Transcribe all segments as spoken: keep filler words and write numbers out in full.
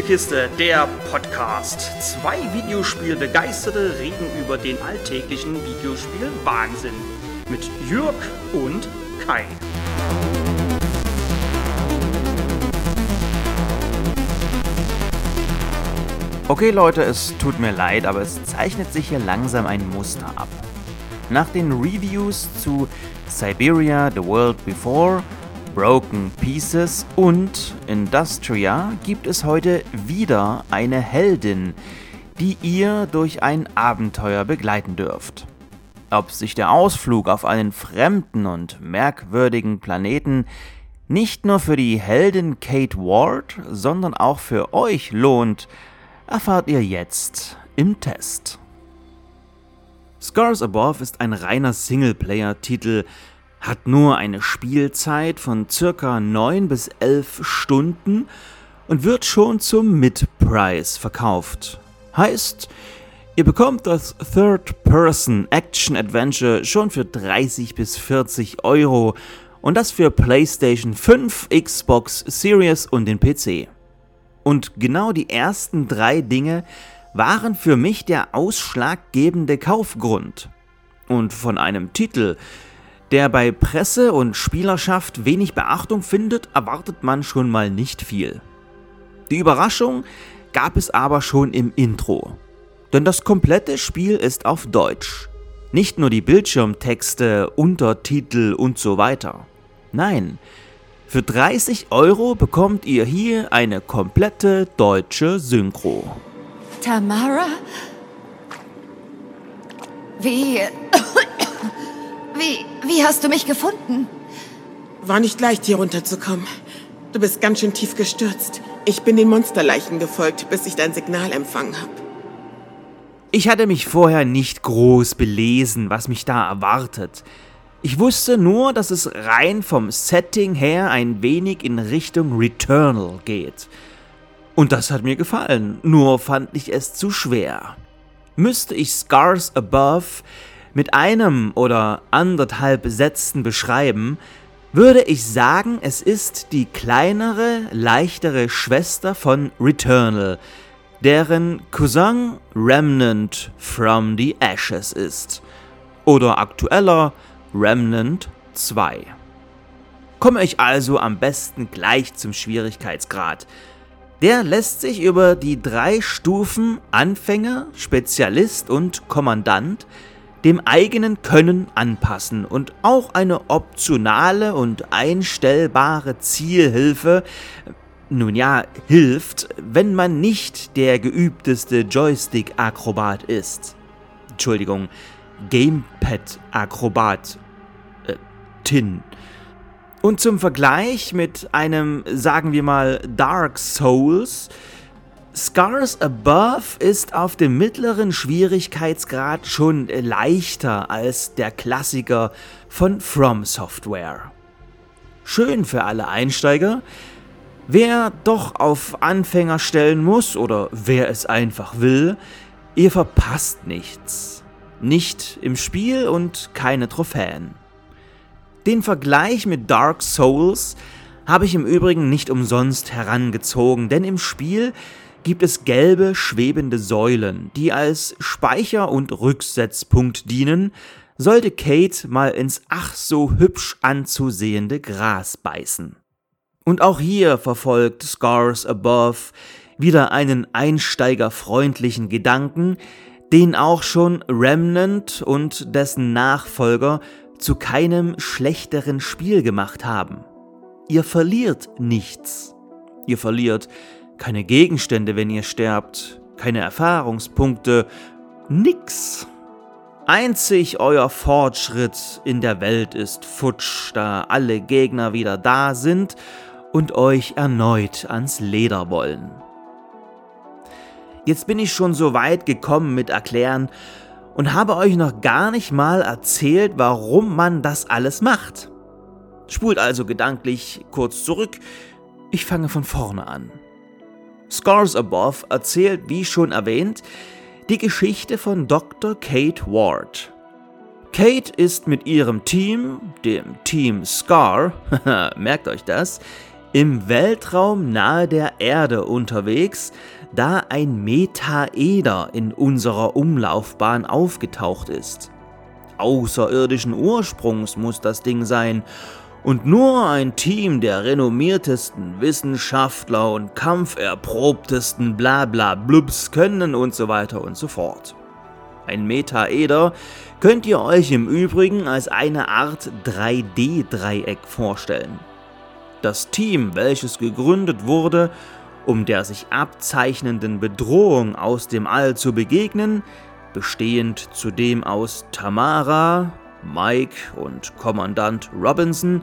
Spielekiste, der Podcast. Zwei Videospielbegeisterte reden über den alltäglichen Videospiel-Wahnsinn mit Jörg und Kai. Okay Leute, es tut mir leid, aber es zeichnet sich hier langsam ein Muster ab. Nach den Reviews zu Siberia: The World Before, Broken Pieces und Industria gibt es heute wieder eine Heldin, die ihr durch ein Abenteuer begleiten dürft. Ob sich der Ausflug auf einen fremden und merkwürdigen Planeten nicht nur für die Heldin Kate Ward, sondern auch für euch lohnt, erfahrt ihr jetzt im Test. Scars Above ist ein reiner Singleplayer-Titel, hat nur eine Spielzeit von ca. neun bis elf Stunden und wird schon zum Mid-Price verkauft. Heißt, ihr bekommt das Third-Person-Action-Adventure schon für dreißig bis vierzig Euro und das für PlayStation fünf, Xbox Series und den P C. Und genau die ersten drei Dinge waren für mich der ausschlaggebende Kaufgrund. Und von einem Titel, der bei Presse und Spielerschaft wenig Beachtung findet, erwartet man schon mal nicht viel. Die Überraschung gab es aber schon im Intro. Denn das komplette Spiel ist auf Deutsch. Nicht nur die Bildschirmtexte, Untertitel und so weiter. Nein, für dreißig Euro bekommt ihr hier eine komplette deutsche Synchro. Tamara? Wie... Wie, wie hast du mich gefunden? War nicht leicht, hier runterzukommen. Du bist ganz schön tief gestürzt. Ich bin den Monsterleichen gefolgt, bis ich dein Signal empfangen habe. Ich hatte mich vorher nicht groß belesen, was mich da erwartet. Ich wusste nur, dass es rein vom Setting her ein wenig in Richtung Returnal geht. Und das hat mir gefallen, nur fand ich es zu schwer. Müsste ich Scars Above mit einem oder anderthalb Sätzen beschreiben, würde ich sagen, es ist die kleinere, leichtere Schwester von Returnal, deren Cousin Remnant from the Ashes ist. Oder aktueller Remnant zwei. Komme ich also am besten gleich zum Schwierigkeitsgrad. Der lässt sich über die drei Stufen Anfänger, Spezialist und Kommandant dem eigenen Können anpassen und auch eine optionale und einstellbare Zielhilfe, nun ja, hilft, wenn man nicht der geübteste Joystick-Akrobat ist. Entschuldigung, Gamepad-Akrobat. Äh, Tin. Und zum Vergleich mit einem, sagen wir mal, Dark Souls, Scars Above ist auf dem mittleren Schwierigkeitsgrad schon leichter als der Klassiker von From Software. Schön für alle Einsteiger, wer doch auf Anfänger stellen muss oder wer es einfach will, ihr verpasst nichts. Nicht im Spiel und keine Trophäen. Den Vergleich mit Dark Souls habe ich im Übrigen nicht umsonst herangezogen, denn im Spiel gibt es gelbe, schwebende Säulen, die als Speicher- und Rücksetzpunkt dienen, sollte Kate mal ins ach so hübsch anzusehende Gras beißen. Und auch hier verfolgt Scars Above wieder einen einsteigerfreundlichen Gedanken, den auch schon Remnant und dessen Nachfolger zu keinem schlechteren Spiel gemacht haben. Ihr verliert nichts. Ihr verliert keine Gegenstände, wenn ihr sterbt, keine Erfahrungspunkte, nix. Einzig euer Fortschritt in der Welt ist futsch, da alle Gegner wieder da sind und euch erneut ans Leder wollen. Jetzt bin ich schon so weit gekommen mit Erklären und habe euch noch gar nicht mal erzählt, warum man das alles macht. Spult also gedanklich kurz zurück, ich fange von vorne an. Scars Above erzählt, wie schon erwähnt, die Geschichte von Doktor Kate Ward. Kate ist mit ihrem Team, dem Team Scar, merkt euch das, im Weltraum nahe der Erde unterwegs, da ein Metaeder in unserer Umlaufbahn aufgetaucht ist. Außerirdischen Ursprungs muss das Ding sein und nur ein Team der renommiertesten Wissenschaftler und kampferprobtesten Blabla-Blubs können und so weiter und so fort. Ein Metaeder könnt ihr euch im Übrigen als eine Art drei D Dreieck vorstellen. Das Team, welches gegründet wurde, um der sich abzeichnenden Bedrohung aus dem All zu begegnen, bestehend zudem aus Tamara, Mike und Kommandant Robinson,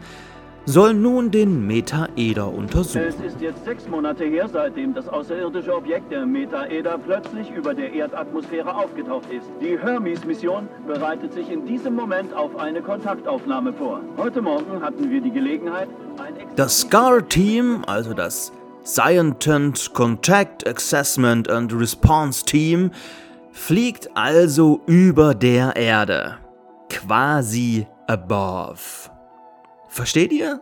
soll nun den Metaeder untersuchen. Es ist jetzt sechs Monate her, seitdem das außerirdische Objekt der Metaeder plötzlich über der Erdatmosphäre aufgetaucht ist. Die Hermes-Mission bereitet sich in diesem Moment auf eine Kontaktaufnahme vor. Heute Morgen hatten wir die Gelegenheit... Ein das SCAR-Team, also das Scientent Contact Assessment and Response Team, fliegt also über der Erde. Quasi above. Versteht ihr?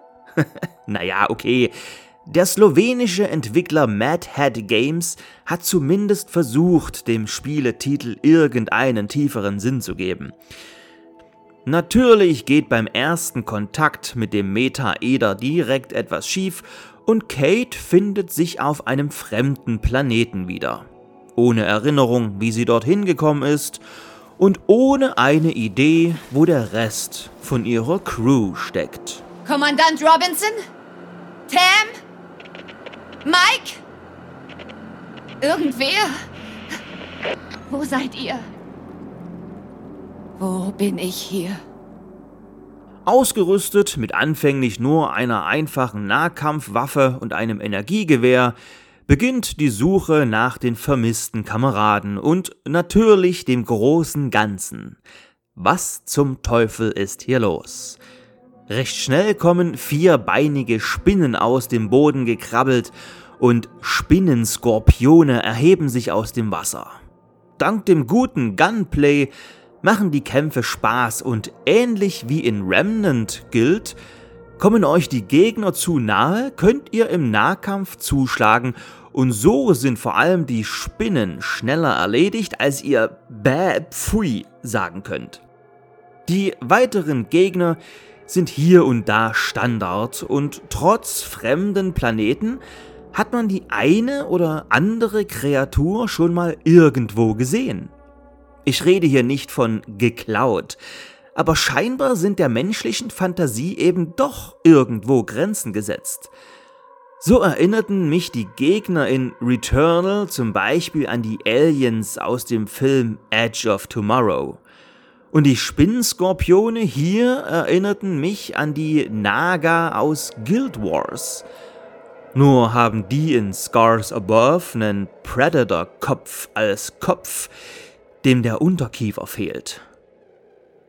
Naja, okay. Der slowenische Entwickler Mad Head Games hat zumindest versucht, dem Spieletitel irgendeinen tieferen Sinn zu geben. Natürlich geht beim ersten Kontakt mit dem Metaeder direkt etwas schief und Kate findet sich auf einem fremden Planeten wieder. Ohne Erinnerung, wie sie dorthin gekommen ist, und ohne eine Idee, wo der Rest von ihrer Crew steckt. Kommandant Robinson? Tam? Mike? Irgendwer? Wo seid ihr? Wo bin ich hier? Ausgerüstet mit anfänglich nur einer einfachen Nahkampfwaffe und einem Energiegewehr, beginnt die Suche nach den vermissten Kameraden und natürlich dem großen Ganzen. Was zum Teufel ist hier los? Recht schnell kommen vierbeinige Spinnen aus dem Boden gekrabbelt und Spinnenskorpione erheben sich aus dem Wasser. Dank dem guten Gunplay machen die Kämpfe Spaß und ähnlich wie in Remnant gilt, kommen euch die Gegner zu nahe, könnt ihr im Nahkampf zuschlagen und so sind vor allem die Spinnen schneller erledigt, als ihr bäh, pfui sagen könnt. Die weiteren Gegner sind hier und da Standard und trotz fremden Planeten hat man die eine oder andere Kreatur schon mal irgendwo gesehen. Ich rede hier nicht von geklaut. Aber scheinbar sind der menschlichen Fantasie eben doch irgendwo Grenzen gesetzt. So erinnerten mich die Gegner in Returnal zum Beispiel an die Aliens aus dem Film Edge of Tomorrow. Und die Spinnenskorpione hier erinnerten mich an die Naga aus Guild Wars. Nur haben die in Scars Above einen Predator-Kopf als Kopf, dem der Unterkiefer fehlt.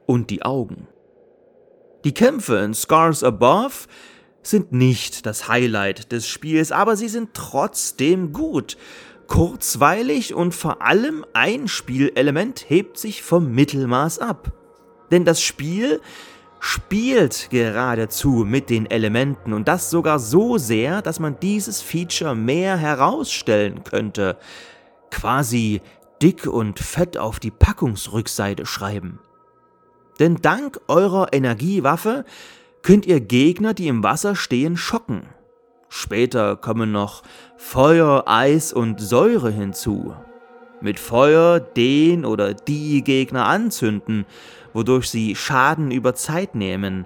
Und die Augen. Die Kämpfe in Scars Above sind nicht das Highlight des Spiels, aber sie sind trotzdem gut, kurzweilig und vor allem ein Spielelement hebt sich vom Mittelmaß ab. Denn das Spiel spielt geradezu mit den Elementen und das sogar so sehr, dass man dieses Feature mehr herausstellen könnte. Quasi dick und fett auf die Packungsrückseite schreiben. Denn dank eurer Energiewaffe könnt ihr Gegner, die im Wasser stehen, schocken. Später kommen noch Feuer, Eis und Säure hinzu. Mit Feuer den oder die Gegner anzünden, wodurch sie Schaden über Zeit nehmen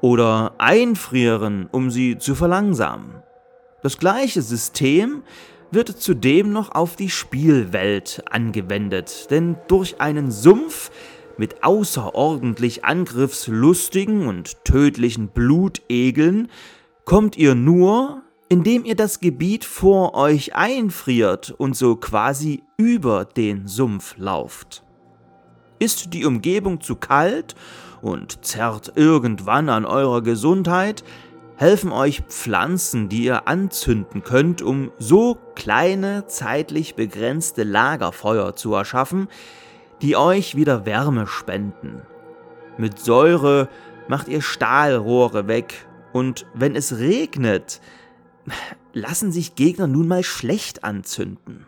oder einfrieren, um sie zu verlangsamen. Das gleiche System wird zudem noch auf die Spielwelt angewendet, denn durch einen Sumpf mit außerordentlich angriffslustigen und tödlichen Blutegeln kommt ihr nur, indem ihr das Gebiet vor euch einfriert und so quasi über den Sumpf lauft. Ist die Umgebung zu kalt und zerrt irgendwann an eurer Gesundheit, helfen euch Pflanzen, die ihr anzünden könnt, um so kleine, zeitlich begrenzte Lagerfeuer zu erschaffen, die euch wieder Wärme spenden. Mit Säure macht ihr Stahlrohre weg und wenn es regnet, lassen sich Gegner nun mal schlecht anzünden.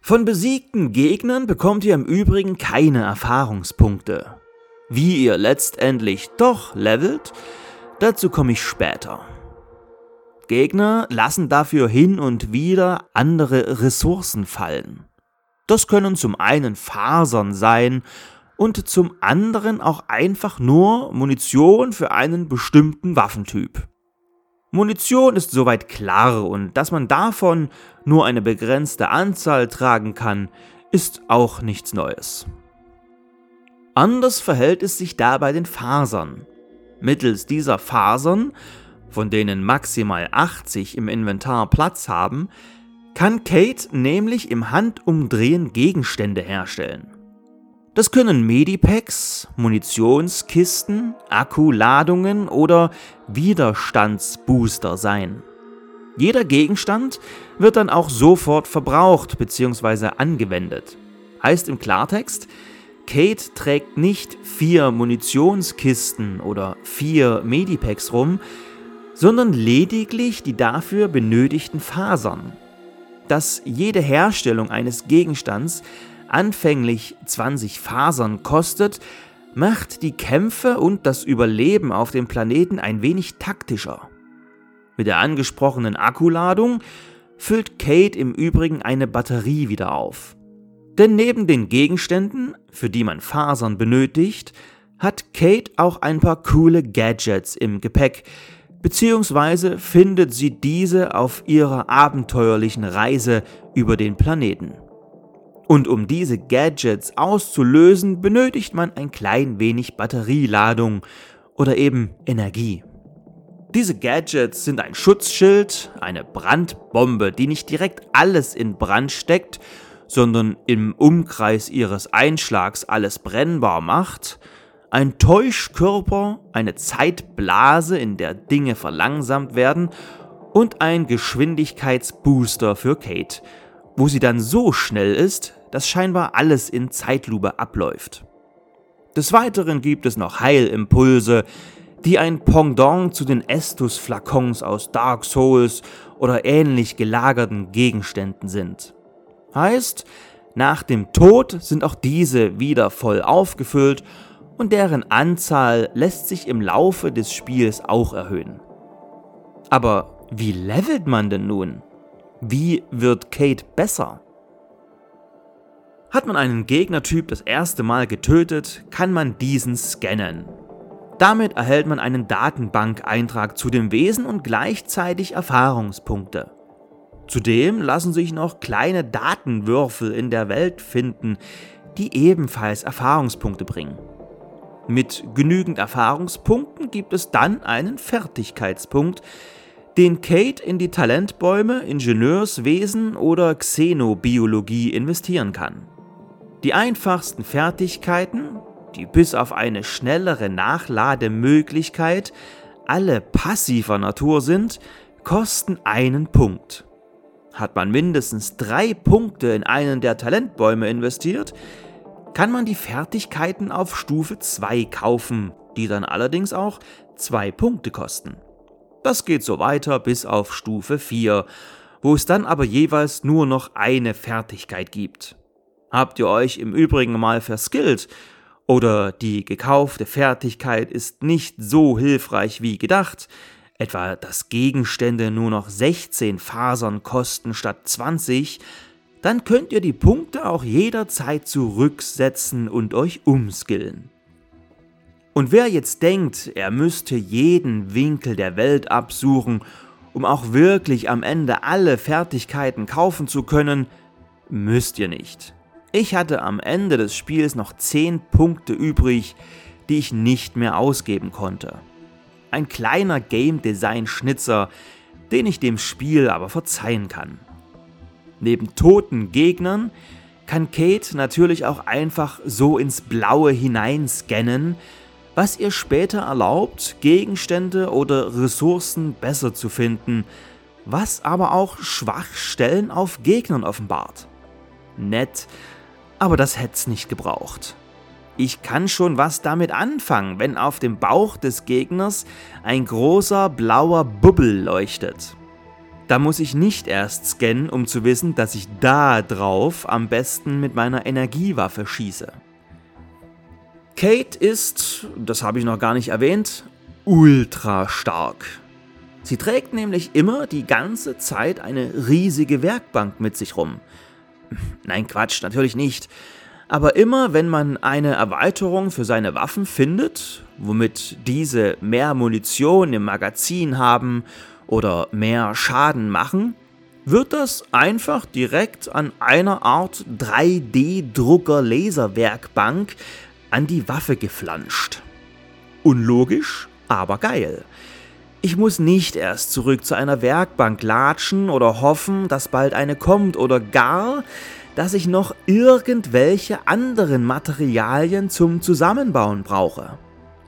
Von besiegten Gegnern bekommt ihr im Übrigen keine Erfahrungspunkte. Wie ihr letztendlich doch levelt, dazu komme ich später. Gegner lassen dafür hin und wieder andere Ressourcen fallen. Das können zum einen Fasern sein und zum anderen auch einfach nur Munition für einen bestimmten Waffentyp. Munition ist soweit klar und dass man davon nur eine begrenzte Anzahl tragen kann, ist auch nichts Neues. Anders verhält es sich da bei den Fasern. Mittels dieser Fasern, von denen maximal achtzig im Inventar Platz haben, kann Kate nämlich im Handumdrehen Gegenstände herstellen. Das können Medipacks, Munitionskisten, Akkuladungen oder Widerstandsbooster sein. Jeder Gegenstand wird dann auch sofort verbraucht bzw. angewendet. Heißt im Klartext, Kate trägt nicht vier Munitionskisten oder vier Medipacks rum, sondern lediglich die dafür benötigten Fasern. Dass jede Herstellung eines Gegenstands anfänglich zwanzig Fasern kostet, macht die Kämpfe und das Überleben auf dem Planeten ein wenig taktischer. Mit der angesprochenen Akkuladung füllt Kate im Übrigen eine Batterie wieder auf. Denn neben den Gegenständen, für die man Fasern benötigt, hat Kate auch ein paar coole Gadgets im Gepäck, beziehungsweise findet sie diese auf ihrer abenteuerlichen Reise über den Planeten. Und um diese Gadgets auszulösen, benötigt man ein klein wenig Batterieladung oder eben Energie. Diese Gadgets sind ein Schutzschild, eine Brandbombe, die nicht direkt alles in Brand steckt, sondern im Umkreis ihres Einschlags alles brennbar macht, ein Täuschkörper, eine Zeitblase, in der Dinge verlangsamt werden und ein Geschwindigkeitsbooster für Kate, wo sie dann so schnell ist, dass scheinbar alles in Zeitlupe abläuft. Des Weiteren gibt es noch Heilimpulse, die ein Pendant zu den Estus-Flakons aus Dark Souls oder ähnlich gelagerten Gegenständen sind. Heißt, nach dem Tod sind auch diese wieder voll aufgefüllt und deren Anzahl lässt sich im Laufe des Spiels auch erhöhen. Aber wie levelt man denn nun? Wie wird Kate besser? Hat man einen Gegnertyp das erste Mal getötet, kann man diesen scannen. Damit erhält man einen Datenbankeintrag zu dem Wesen und gleichzeitig Erfahrungspunkte. Zudem lassen sich noch kleine Datenwürfel in der Welt finden, die ebenfalls Erfahrungspunkte bringen. Mit genügend Erfahrungspunkten gibt es dann einen Fertigkeitspunkt, den Kate in die Talentbäume, Ingenieurswesen oder Xenobiologie investieren kann. Die einfachsten Fertigkeiten, die bis auf eine schnellere Nachlademöglichkeit alle passiver Natur sind, kosten einen Punkt. Hat man mindestens drei Punkte in einen der Talentbäume investiert, kann man die Fertigkeiten auf Stufe zwei kaufen, die dann allerdings auch zwei Punkte kosten. Das geht so weiter bis auf Stufe vier, wo es dann aber jeweils nur noch eine Fertigkeit gibt. Habt ihr euch im Übrigen mal verskillt oder die gekaufte Fertigkeit ist nicht so hilfreich wie gedacht, etwa dass Gegenstände nur noch sechzehn Fasern kosten statt zwanzig, dann könnt ihr die Punkte auch jederzeit zurücksetzen und euch umskillen. Und wer jetzt denkt, er müsste jeden Winkel der Welt absuchen, um auch wirklich am Ende alle Fertigkeiten kaufen zu können, müsst ihr nicht. Ich hatte am Ende des Spiels noch zehn Punkte übrig, die ich nicht mehr ausgeben konnte. Ein kleiner Game Design Schnitzer, den ich dem Spiel aber verzeihen kann. Neben toten Gegnern kann Kate natürlich auch einfach so ins Blaue hineinscannen, was ihr später erlaubt, Gegenstände oder Ressourcen besser zu finden, was aber auch Schwachstellen auf Gegnern offenbart. Nett, aber das hätt's nicht gebraucht. Ich kann schon was damit anfangen, wenn auf dem Bauch des Gegners ein großer blauer Bubbel leuchtet. Da muss ich nicht erst scannen, um zu wissen, dass ich da drauf am besten mit meiner Energiewaffe schieße. Kate ist, das habe ich noch gar nicht erwähnt, ultra stark. Sie trägt nämlich immer die ganze Zeit eine riesige Werkbank mit sich rum. Nein, Quatsch, natürlich nicht. Aber immer, wenn man eine Erweiterung für seine Waffen findet, womit diese mehr Munition im Magazin haben oder mehr Schaden machen, wird das einfach direkt an einer Art drei D Drucker Laserwerkbank an die Waffe geflanscht. Unlogisch, aber geil. Ich muss nicht erst zurück zu einer Werkbank latschen oder hoffen, dass bald eine kommt oder gar, dass ich noch irgendwelche anderen Materialien zum Zusammenbauen brauche.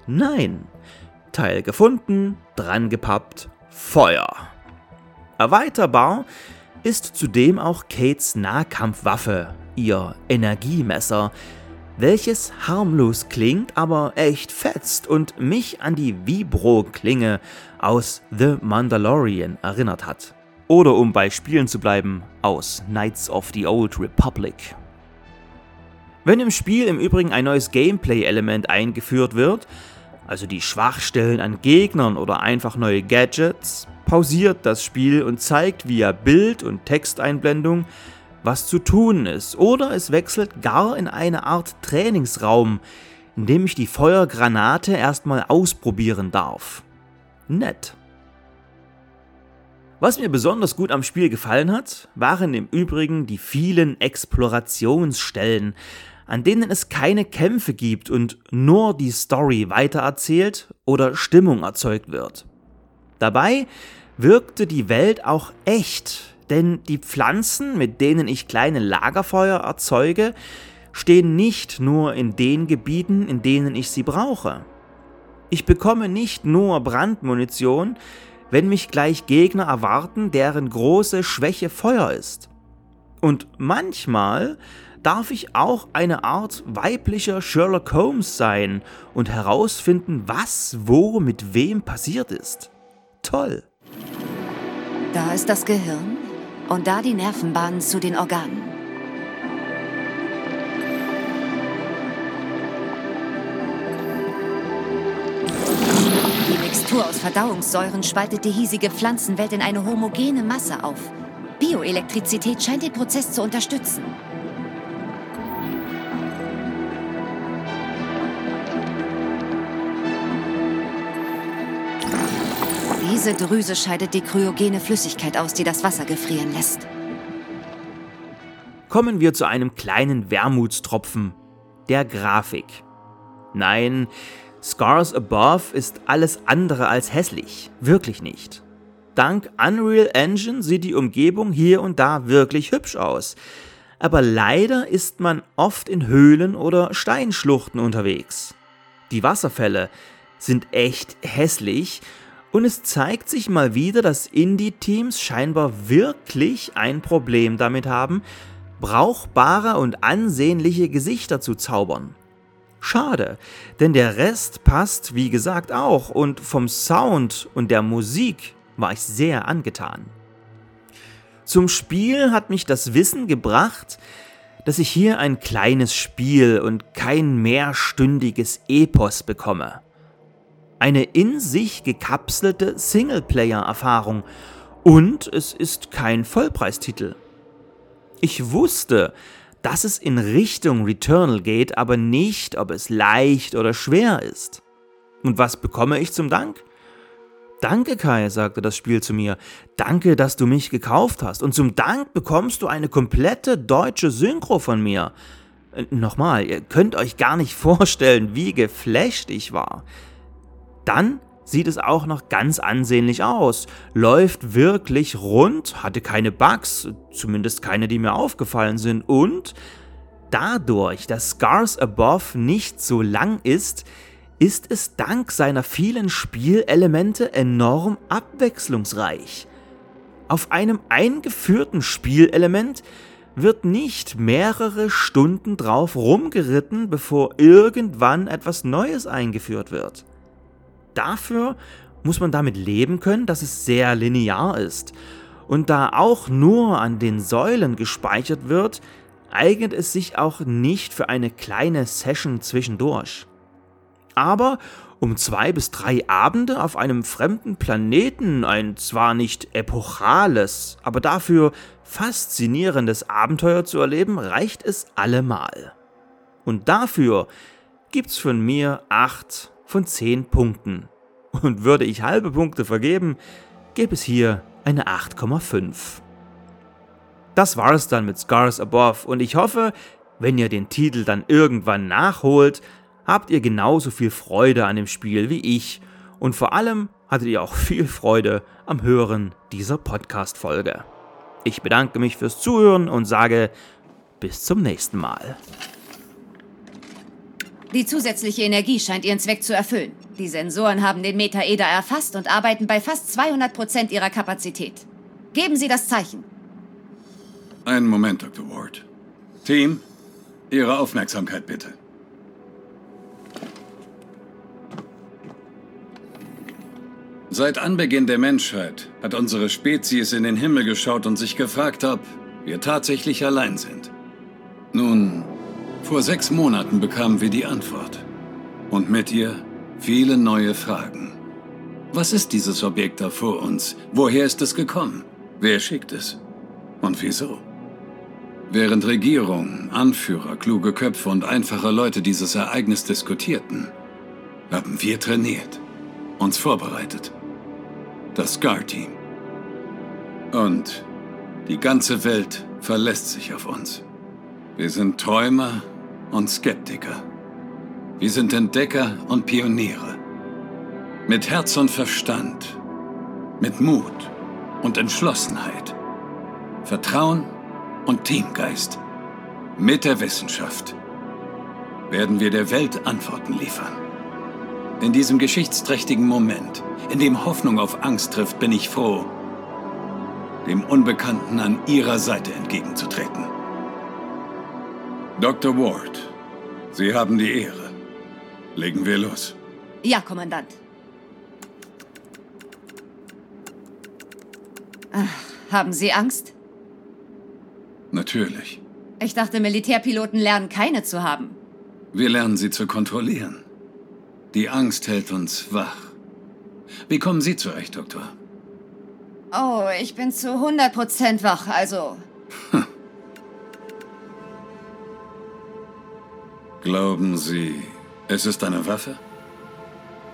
Nein. Teil gefunden, dran gepappt, Feuer. Erweiterbar ist zudem auch Kates Nahkampfwaffe, ihr Energiemesser, welches harmlos klingt, aber echt fetzt und mich an die Vibro-Klinge aus The Mandalorian erinnert hat. Oder um bei Spielen zu bleiben, aus Knights of the Old Republic. Wenn im Spiel im Übrigen ein neues Gameplay-Element eingeführt wird, also die Schwachstellen an Gegnern oder einfach neue Gadgets, pausiert das Spiel und zeigt via Bild- und Texteinblendung, was zu tun ist, oder es wechselt gar in eine Art Trainingsraum, in dem ich die Feuergranate erstmal ausprobieren darf. Nett. Was mir besonders gut am Spiel gefallen hat, waren im Übrigen die vielen Explorationsstellen, an denen es keine Kämpfe gibt und nur die Story weitererzählt oder Stimmung erzeugt wird. Dabei wirkte die Welt auch echt. Denn die Pflanzen, mit denen ich kleine Lagerfeuer erzeuge, stehen nicht nur in den Gebieten, in denen ich sie brauche. Ich bekomme nicht nur Brandmunition, wenn mich gleich Gegner erwarten, deren große Schwäche Feuer ist. Und manchmal darf ich auch eine Art weiblicher Sherlock Holmes sein und herausfinden, was wo mit wem passiert ist. Toll! Da ist das Gehirn. Und da die Nervenbahnen zu den Organen. Die Mixtur aus Verdauungssäuren spaltet die hiesige Pflanzenwelt in eine homogene Masse auf. Bioelektrizität scheint den Prozess zu unterstützen. Diese Drüse scheidet die kryogene Flüssigkeit aus, die das Wasser gefrieren lässt. Kommen wir zu einem kleinen Wermutstropfen, der Grafik. Nein, Scars Above ist alles andere als hässlich, wirklich nicht. Dank Unreal Engine sieht die Umgebung hier und da wirklich hübsch aus. Aber leider ist man oft in Höhlen oder Steinschluchten unterwegs. Die Wasserfälle sind echt hässlich. Und es zeigt sich mal wieder, dass Indie-Teams scheinbar wirklich ein Problem damit haben, brauchbare und ansehnliche Gesichter zu zaubern. Schade, denn der Rest passt wie gesagt auch und vom Sound und der Musik war ich sehr angetan. Zum Spiel hat mich das Wissen gebracht, dass ich hier ein kleines Spiel und kein mehrstündiges Epos bekomme. Eine in sich gekapselte Singleplayer-Erfahrung und es ist kein Vollpreistitel. Ich wusste, dass es in Richtung Returnal geht, aber nicht, ob es leicht oder schwer ist. Und was bekomme ich zum Dank? Danke Kai, sagte das Spiel zu mir, danke, dass du mich gekauft hast und zum Dank bekommst du eine komplette deutsche Synchro von mir. Äh, nochmal, ihr könnt euch gar nicht vorstellen, wie geflasht ich war. Dann sieht es auch noch ganz ansehnlich aus, läuft wirklich rund, hatte keine Bugs, zumindest keine, die mir aufgefallen sind und dadurch, dass Scars Above nicht so lang ist, ist es dank seiner vielen Spielelemente enorm abwechslungsreich. Auf einem eingeführten Spielelement wird nicht mehrere Stunden drauf rumgeritten, bevor irgendwann etwas Neues eingeführt wird. Dafür muss man damit leben können, dass es sehr linear ist. Und da auch nur an den Säulen gespeichert wird, eignet es sich auch nicht für eine kleine Session zwischendurch. Aber um zwei bis drei Abende auf einem fremden Planeten ein zwar nicht epochales, aber dafür faszinierendes Abenteuer zu erleben, reicht es allemal. Und dafür gibt's von mir acht von zehn Punkten. Und würde ich halbe Punkte vergeben, gäbe es hier eine acht Komma fünf. Das war es dann mit Scars Above und ich hoffe, wenn ihr den Titel dann irgendwann nachholt, habt ihr genauso viel Freude an dem Spiel wie ich und vor allem hattet ihr auch viel Freude am Hören dieser Podcast-Folge. Ich bedanke mich fürs Zuhören und sage bis zum nächsten Mal. Die zusätzliche Energie scheint ihren Zweck zu erfüllen. Die Sensoren haben den Metaeder erfasst und arbeiten bei fast zweihundert Prozent ihrer Kapazität. Geben Sie das Zeichen. Einen Moment, Doktor Ward. Team, Ihre Aufmerksamkeit bitte. Seit Anbeginn der Menschheit hat unsere Spezies in den Himmel geschaut und sich gefragt, ob wir tatsächlich allein sind. Nun, vor sechs Monaten bekamen wir die Antwort. Und mit ihr viele neue Fragen. Was ist dieses Objekt da vor uns? Woher ist es gekommen? Wer schickt es? Und wieso? Während Regierungen, Anführer, kluge Köpfe und einfache Leute dieses Ereignis diskutierten, haben wir trainiert, uns vorbereitet. Das Scar-Team. Und die ganze Welt verlässt sich auf uns. Wir sind Träumer und Skeptiker. Wir sind Entdecker und Pioniere. Mit Herz und Verstand, mit Mut und Entschlossenheit, Vertrauen und Teamgeist. Mit der Wissenschaft werden wir der Welt Antworten liefern. In diesem geschichtsträchtigen Moment, in dem Hoffnung auf Angst trifft, bin ich froh, dem Unbekannten an Ihrer Seite entgegenzutreten. Doktor Ward, Sie haben die Ehre. Legen wir los. Ja, Kommandant. Ach, haben Sie Angst? Natürlich. Ich dachte, Militärpiloten lernen, keine zu haben. Wir lernen, sie zu kontrollieren. Die Angst hält uns wach. Wie kommen Sie zurecht, Doktor? Oh, ich bin zu hundert Prozent wach, also... Hm. Glauben Sie, es ist eine Waffe?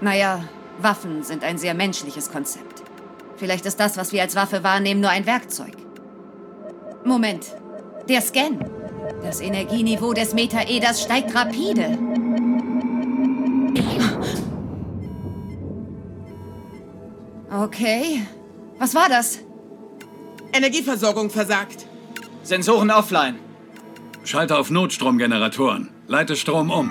Naja, Waffen sind ein sehr menschliches Konzept. Vielleicht ist das, was wir als Waffe wahrnehmen, nur ein Werkzeug. Moment, der Scan. Das Energieniveau des Metaeders steigt rapide. Okay, was war das? Energieversorgung versagt. Sensoren offline. Schalter auf Notstromgeneratoren. Leite Strom um.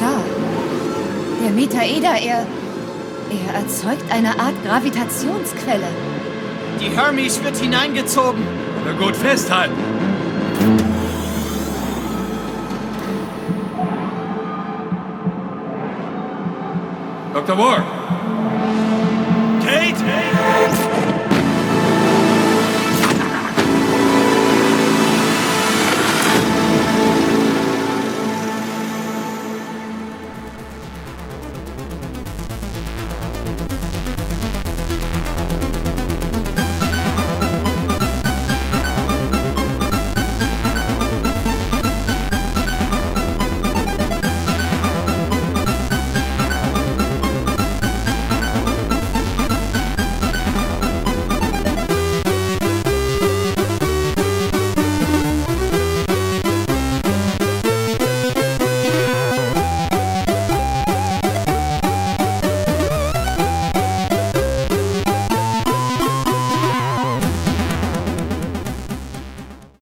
Da. Der Metaeder, er... Er erzeugt eine Art Gravitationsquelle. Die Hermes wird hineingezogen. Na gut, festhalten. Doktor Ward. Kate!